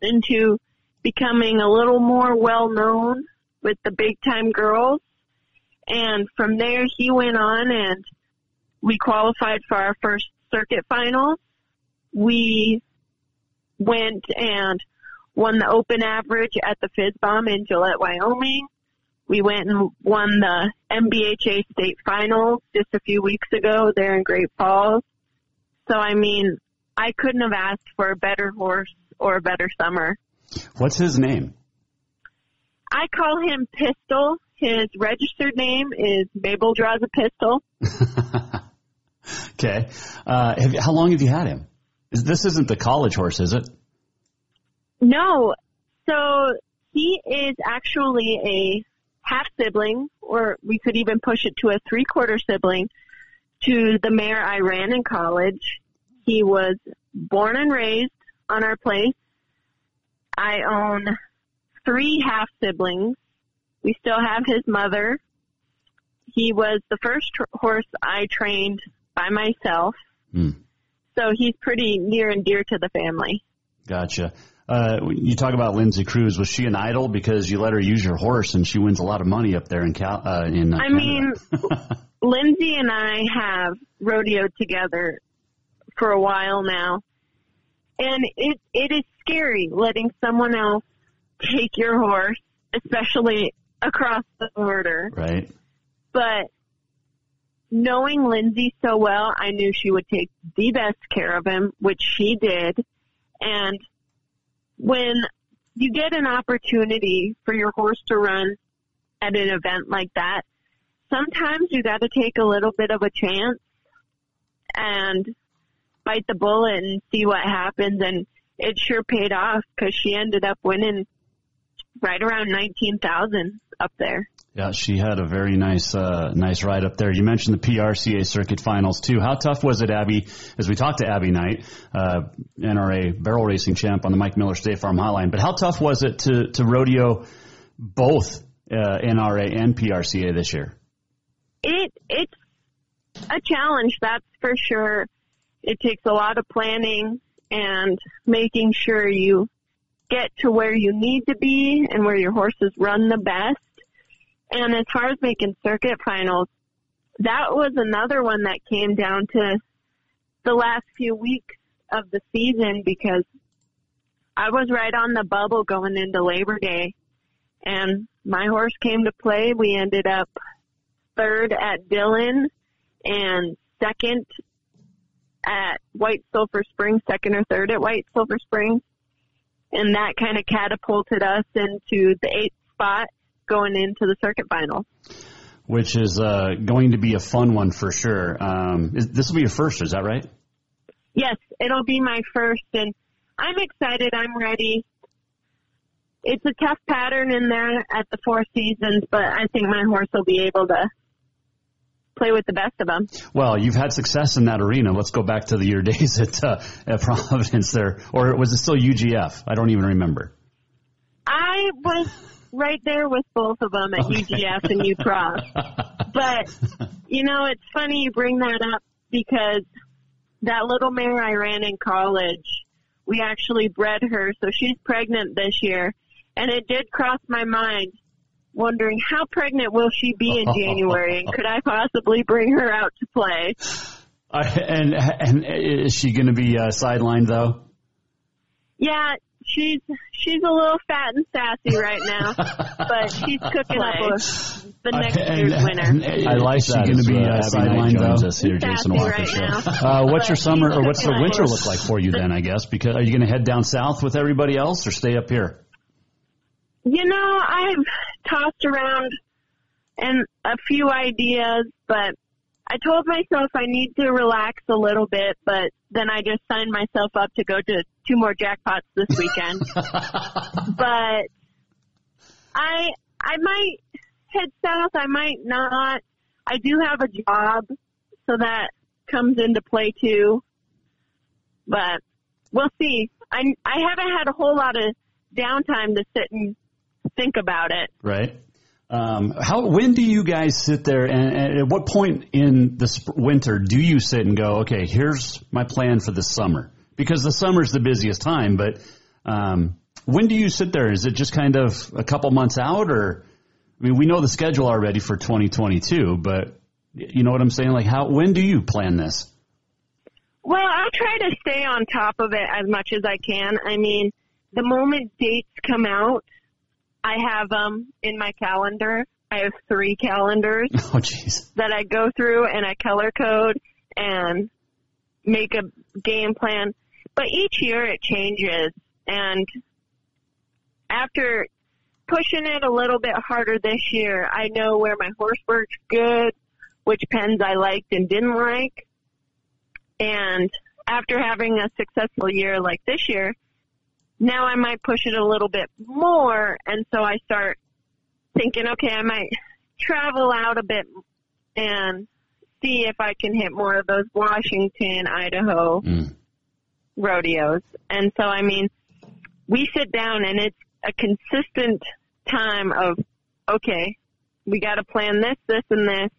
into becoming a little more well-known with the big-time girls. And from there, he went on, and we qualified for our first circuit finals. We went and won the open average at the FISBOM in Gillette, Wyoming. We went and won the M B H A state finals just a few weeks ago there in Great Falls. So, I mean, I couldn't have asked for a better horse or a better summer. What's his name? I call him Pistol. His registered name is Mabel Draws a Pistol. Okay. Uh, have, how long have you had him? This isn't the college horse, is it? No. So he is actually a half sibling, or we could even push it to a three-quarter sibling, to the mare I ran in college. He was born and raised on our place. I own three half siblings. We still have his mother. He was the first tr- horse I trained by myself. Mm. So he's pretty near and dear to the family. Gotcha. Uh, you talk about Lindsay Cruz. Was she an idol because you let her use your horse and she wins a lot of money up there in Cal? Uh, in uh, I Canada. mean, Lindsay and I have rodeoed together for a while now, and it it is scary letting someone else take your horse, especially across the border. Right. But knowing Lindsay so well, I knew she would take the best care of him, which she did. And when you get an opportunity for your horse to run at an event like that, sometimes you got to take a little bit of a chance and bite the bullet and see what happens. And it sure paid off because she ended up winning right around nineteen thousand up there. Yeah, she had a very nice uh, nice ride up there. You mentioned the P R C A circuit finals, too. How tough was it, Abby, as we talked to Abby Knight, uh, N R A barrel racing champ on the Mike Miller State Farm Hotline, but how tough was it to, to rodeo both uh, N R A and P R C A this year? It It's a challenge, that's for sure. It takes a lot of planning and making sure you get to where you need to be and where your horses run the best. And as far as making circuit finals, that was another one that came down to the last few weeks of the season because I was right on the bubble going into Labor Day, and my horse came to play. We ended up third at Dillon and second at White Sulphur Springs, second or third at White Sulphur Springs. And that kind of catapulted us into the eighth spot going into the circuit final. Which is uh, going to be a fun one for sure. Um, is, this will be your first, is that right? Yes, it'll be my first, and I'm excited. I'm ready. It's a tough pattern in there at the Four Seasons, but I think my horse will be able to play with the best of them. Well, you've had success in that arena. Let's go back to the, your days at, uh, at Providence there. Or was it still U G F? I don't even remember. I was right there with both of them at okay. U G F and U P R O F. But, you know, it's funny you bring that up because that little mare I ran in college, we actually bred her, so she's pregnant this year. And it did cross my mind, wondering how pregnant will she be in January, and could I possibly bring her out to play? Uh, and, and is she going to be uh, sidelined, though? Yeah, she's she's a little fat and sassy right now, but she's cooking up a, the next uh, and, year's winner. And, and, I like she's that. She's going to be uh, sidelined, though. This here, Jason Walker right show. Uh, what's your summer or what's the winter look like for you then, I guess? Because are you going to head down south with everybody else or stay up here? You know, I've tossed around and a few ideas, but I told myself I need to relax a little bit, but then I just signed myself up to go to two more jackpots this weekend. But I I might head south. I might not. I do have a job, so that comes into play too. But we'll see. I, I haven't had a whole lot of downtime to sit and think about it. Right. Um, how, when do you guys sit there and, and at what point in the sp- winter do you sit and go, okay, here's my plan for the summer? Because the summer's the busiest time, but, um, when do you sit there? Is it just kind of a couple months out or, I mean, we know the schedule already for twenty twenty-two, but you know what I'm saying? Like how, when do you plan this? Well, I try to stay on top of it as much as I can. I mean, the moment dates come out, I have them um, in my calendar. I have three calendars oh, geez. that I go through and I color code and make a game plan. But each year it changes. And after pushing it a little bit harder this year, I know where my horse works good, which pens I liked and didn't like. And after having a successful year like this year, now I might push it a little bit more, and so I start thinking, okay, I might travel out a bit and see if I can hit more of those Washington, Idaho mm. rodeos. And so, I mean, we sit down, and it's a consistent time of, okay, we got to plan this, this, and this,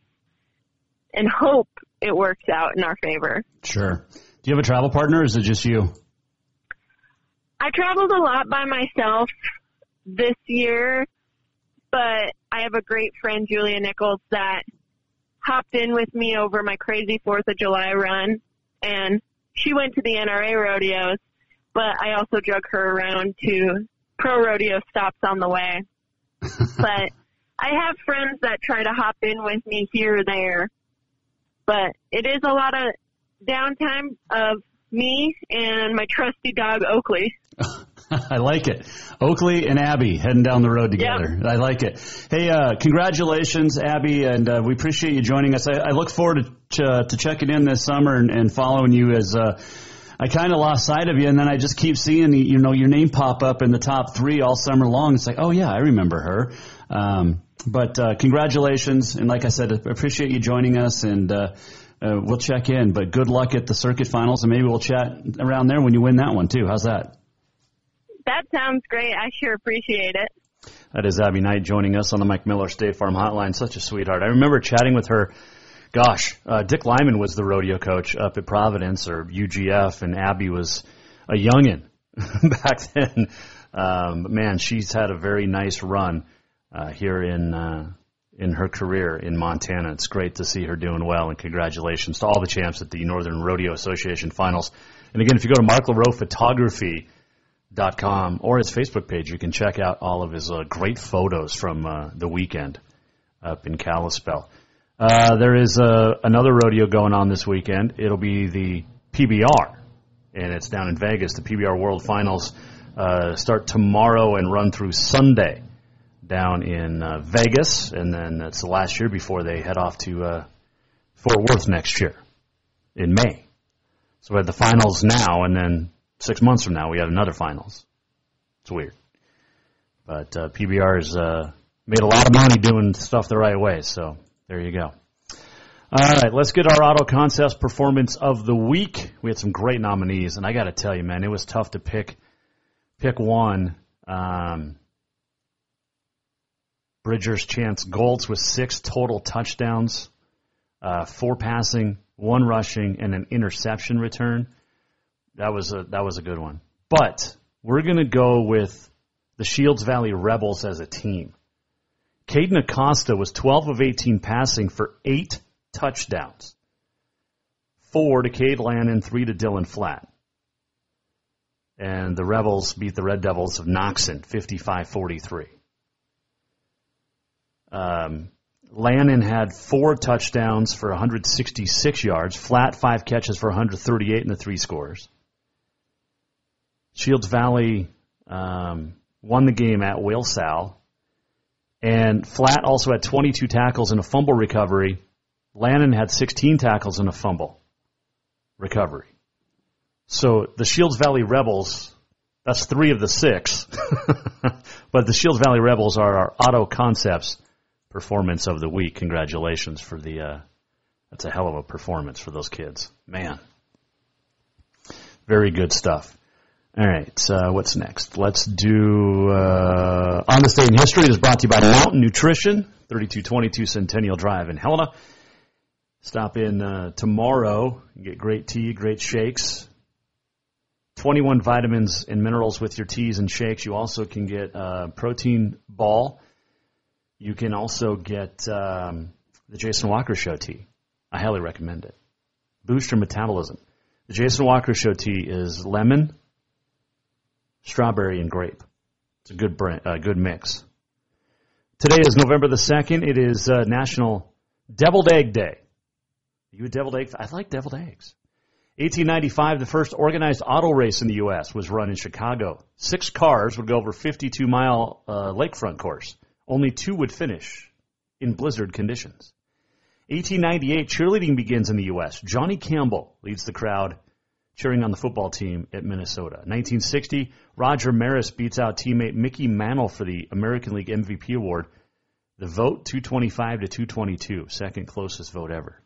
and hope it works out in our favor. Sure. Do you have a travel partner, or is it just you? I traveled a lot by myself this year, but I have a great friend, Julia Nichols, that hopped in with me over my crazy fourth of July run, and she went to the N R A rodeos, but I also drug her around to pro rodeo stops on the way. But I have friends that try to hop in with me here or there, but it is a lot of downtime of me and my trusty dog, Oakley. I like it. Oakley and Abby heading down the road together. Yep. I like it. Hey, uh, congratulations, Abby, and uh, we appreciate you joining us. I, I look forward to ch- uh, to checking in this summer and, and following you as uh, I kind of lost sight of you, and then I just keep seeing you know your name pop up in the top three all summer long. It's like, oh, yeah, I remember her. Um, but uh, congratulations, and like I said, I appreciate you joining us, and uh, Uh, we'll check in, but good luck at the circuit finals, and maybe we'll chat around there when you win that one, too. How's that? That sounds great. I sure appreciate it. That is Abby Knight joining us on the Mike Miller State Farm Hotline. Such a sweetheart. I remember chatting with her. Gosh, uh, Dick Lyman was the rodeo coach up at Providence or U G F, and Abby was a youngin' back then. Um, but, man, she's had a very nice run uh, here in uh in her career in Montana. It's great to see her doing well, and congratulations to all the champs at the Northern Rodeo Association Finals. And again, if you go to Mark LaRoe Photography dot com or his Facebook page. You can check out all of his uh, great photos from uh, the weekend up in Kalispell. Uh, there is uh, another rodeo going on this weekend. It'll be the P B R, and it's down in Vegas. The P B R World Finals uh, start tomorrow and run through Sunday down in uh, Vegas, and then that's the last year before they head off to uh, Fort Worth next year in May. So we have the finals now, and then six months from now we have another finals. It's weird. But uh, P B R has uh, made a lot of money doing stuff the right way, so... there you go. All right, let's get our Auto Concepts Performance of the Week. We had some great nominees, and I got to tell you, man, it was tough to pick pick one. Um, Bridger's Chance Goltz with six total touchdowns, uh, four passing, one rushing, and an interception return. That was a that was a good one. But we're gonna go with the Shields Valley Rebels as a team. Caden Acosta was twelve of eighteen passing for eight touchdowns. Four to Cade Lannan, three to Dylan Flatt. And the Rebels beat the Red Devils of Knoxon, fifty-five forty-three. Um, Lannan had four touchdowns for one hundred sixty-six yards. Flatt, five catches for one hundred thirty-eight and the three scores. Shields Valley um, won the game at Wilsal. And Flatt also had twenty-two tackles and a fumble recovery. Lannan had sixteen tackles and a fumble recovery. So the Shields Valley Rebels, that's three of the six. But the Shields Valley Rebels are our Auto Concepts Performance of the Week. Congratulations for the, uh, that's a hell of a performance for those kids. Man, very good stuff. All right, uh, what's next? Let's do uh, On This Day in History. It is brought to you by Mountain Nutrition, thirty-two twenty-two Centennial Drive in Helena. Stop in uh, tomorrow and get great tea, great shakes, twenty-one vitamins and minerals with your teas and shakes. You also can get a protein ball. You can also get um, the Jason Walker Show tea. I highly recommend it. Boost your metabolism. The Jason Walker Show tea is lemon, strawberry, and grape. It's a good brand, uh, good mix. Today is November the second. It is uh, National Deviled Egg Day. Are you a deviled egg? I like deviled eggs. eighteen ninety-five, the first organized auto race in the U S was run in Chicago. Six cars would go over fifty-two mile uh, lakefront course. Only two would finish in blizzard conditions. eighteen ninety-eight, cheerleading begins in the U S Johnny Campbell leads the crowd cheering on the football team at Minnesota. nineteen sixty, Roger Maris beats out teammate Mickey Mantle for the American League M V P award. The vote, two twenty-five to two twenty-two, second closest vote ever.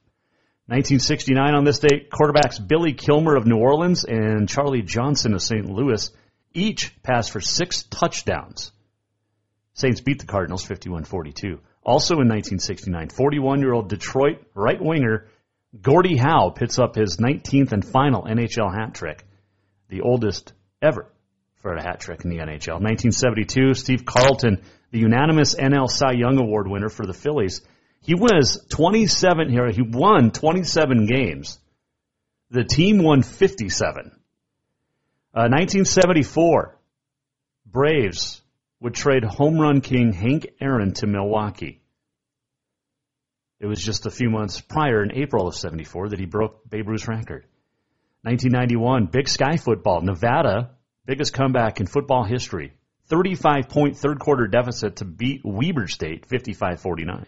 nineteen sixty-nine, on this date, quarterbacks Billy Kilmer of New Orleans and Charlie Johnson of Saint Louis each passed for six touchdowns. Saints beat the Cardinals fifty-one forty-two. Also in nineteen sixty-nine, forty-one-year-old Detroit right winger Gordie Howe picks up his nineteenth and final N H L hat trick, the oldest ever for a hat trick in the N H L. nineteen seventy-two, Steve Carlton, the unanimous N L Cy Young Award winner for the Phillies, he was twenty-seven. Here he won twenty-seven games. The team won fifty-seven. Uh, nineteen seventy-four, Braves would trade home run king Hank Aaron to Milwaukee. It was just a few months prior, in April of seventy-four, that he broke Babe Ruth's record. nineteen ninety-one, Big Sky football. Nevada, biggest comeback in football history. thirty-five point third-quarter deficit to beat Weber State, fifty-five forty-nine.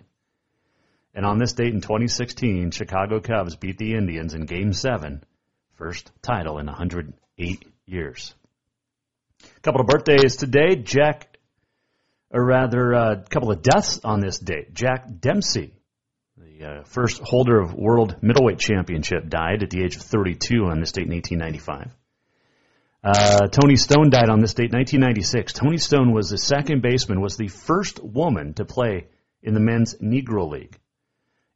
And on this date in twenty sixteen, Chicago Cubs beat the Indians in Game seven. First title in one hundred eight years. A couple of birthdays today. Jack, or rather, a uh, couple of deaths on this date. Jack Dempsey, the uh, first holder of World Middleweight Championship, died at the age of thirty-two on this date in eighteen ninety-five. Uh, Tony Stone died on this date in nineteen ninety-six. Tony Stone was the second baseman, was the first woman to play in the Men's Negro League.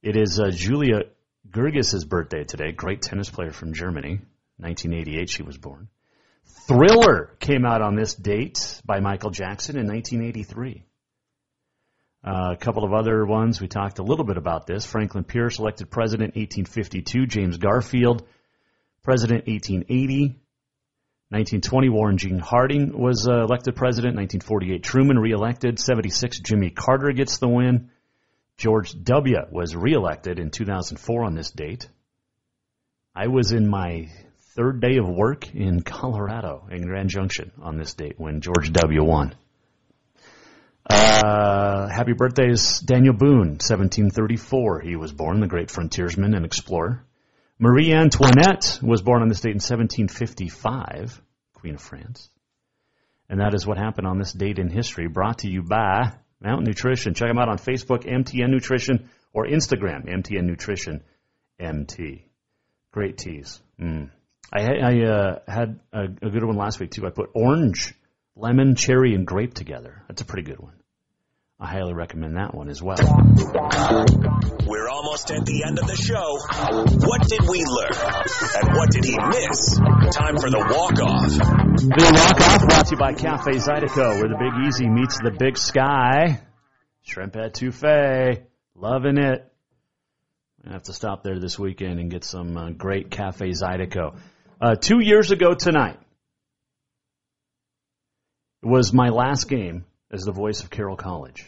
It is uh, Julia Gerges' birthday today, great tennis player from Germany. nineteen eighty-eight she was born. Thriller came out on this date by Michael Jackson in nineteen eighty-three. Uh, a couple of other ones. We talked a little bit about this. Franklin Pierce, elected president eighteen fifty-two. James Garfield, president eighteen eighty. nineteen twenty, Warren G. Harding was uh, elected president. nineteen forty-eight, Truman reelected. seventy-six, Jimmy Carter gets the win. George W. was reelected in two thousand four on this date. I was in my third day of work in Colorado, in Grand Junction, on this date when George W. won. Uh, happy birthdays, Daniel Boone, seventeen thirty-four. He was born, the great frontiersman and explorer. Marie Antoinette was born on this date in seventeen fifty-five, Queen of France. And that is what happened on this date in history, brought to you by Mountain Nutrition. Check them out on Facebook, M T N Nutrition, or Instagram, M T N Nutrition, M T. Great teas. Mm. I, I uh, had a, a good one last week, too. I put orange, lemon, cherry, and grape together. That's a pretty good one. I highly recommend that one as well. We're almost at the end of the show. What did we learn? And what did he miss? Time for the walk-off. The walk-off brought to you by Cafe Zydeco, where the Big Easy meets the Big Sky. Shrimp etouffee. Loving it. I have to stop there this weekend and get some uh, great Cafe Zydeco. Uh, two years ago tonight was my last game as the voice of Carroll College.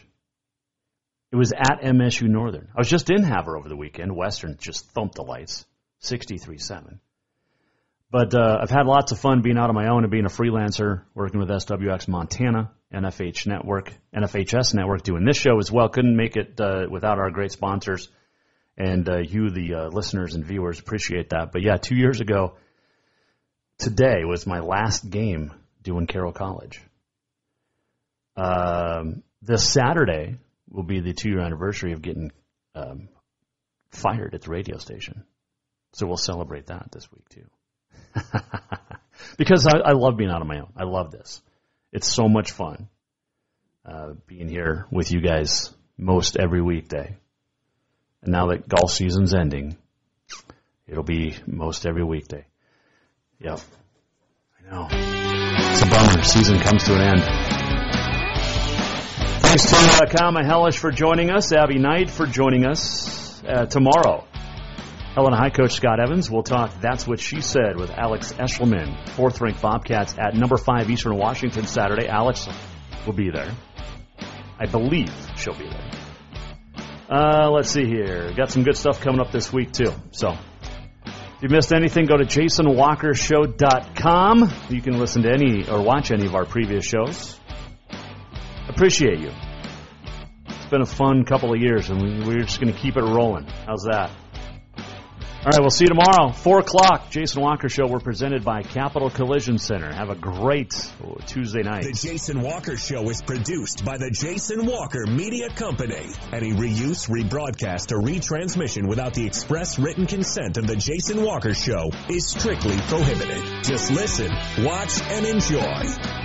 It was at M S U Northern. I was just in Havre over the weekend. Western just thumped the lights, sixty-three seven. But uh, I've had lots of fun being out on my own and being a freelancer, working with S W X Montana, N F H Network, N F H S Network, doing this show as well. Couldn't make it uh, without our great sponsors. And uh, you, the uh, listeners and viewers, appreciate that. But, yeah, two years ago today was my last game doing Carroll College. Um, this Saturday will be the two-year anniversary of getting um, fired at the radio station. So we'll celebrate that this week, too. Because I, I love being out on my own. I love this. It's so much fun uh, being here with you guys most every weekday. And now that golf season's ending, it'll be most every weekday. Yep. I know. It's a bummer. Season comes to an end. Thanks to uh, Kyle Mihelish for joining us, Abby Knight for joining us. Uh, tomorrow, Helena High coach Scott Evans will talk That's What She Said with Alex Eshelman, fourth-ranked Bobcats at number five Eastern Washington Saturday. Alex will be there. I believe she'll be there. Uh, let's see here. Got some good stuff coming up this week, too. So if you missed anything, go to jason walker show dot com. You can listen to any or watch any of our previous shows. Appreciate you. It's been a fun couple of years, and we're just going to keep it rolling. How's that? All right, we'll see you tomorrow, four o'clock, Jason Walker Show. We're presented by Capital Collision Center. Have a great oh, Tuesday night. The Jason Walker Show is produced by the Jason Walker Media Company. Any reuse, rebroadcast, or retransmission without the express written consent of the Jason Walker Show is strictly prohibited. Just listen, watch, and enjoy.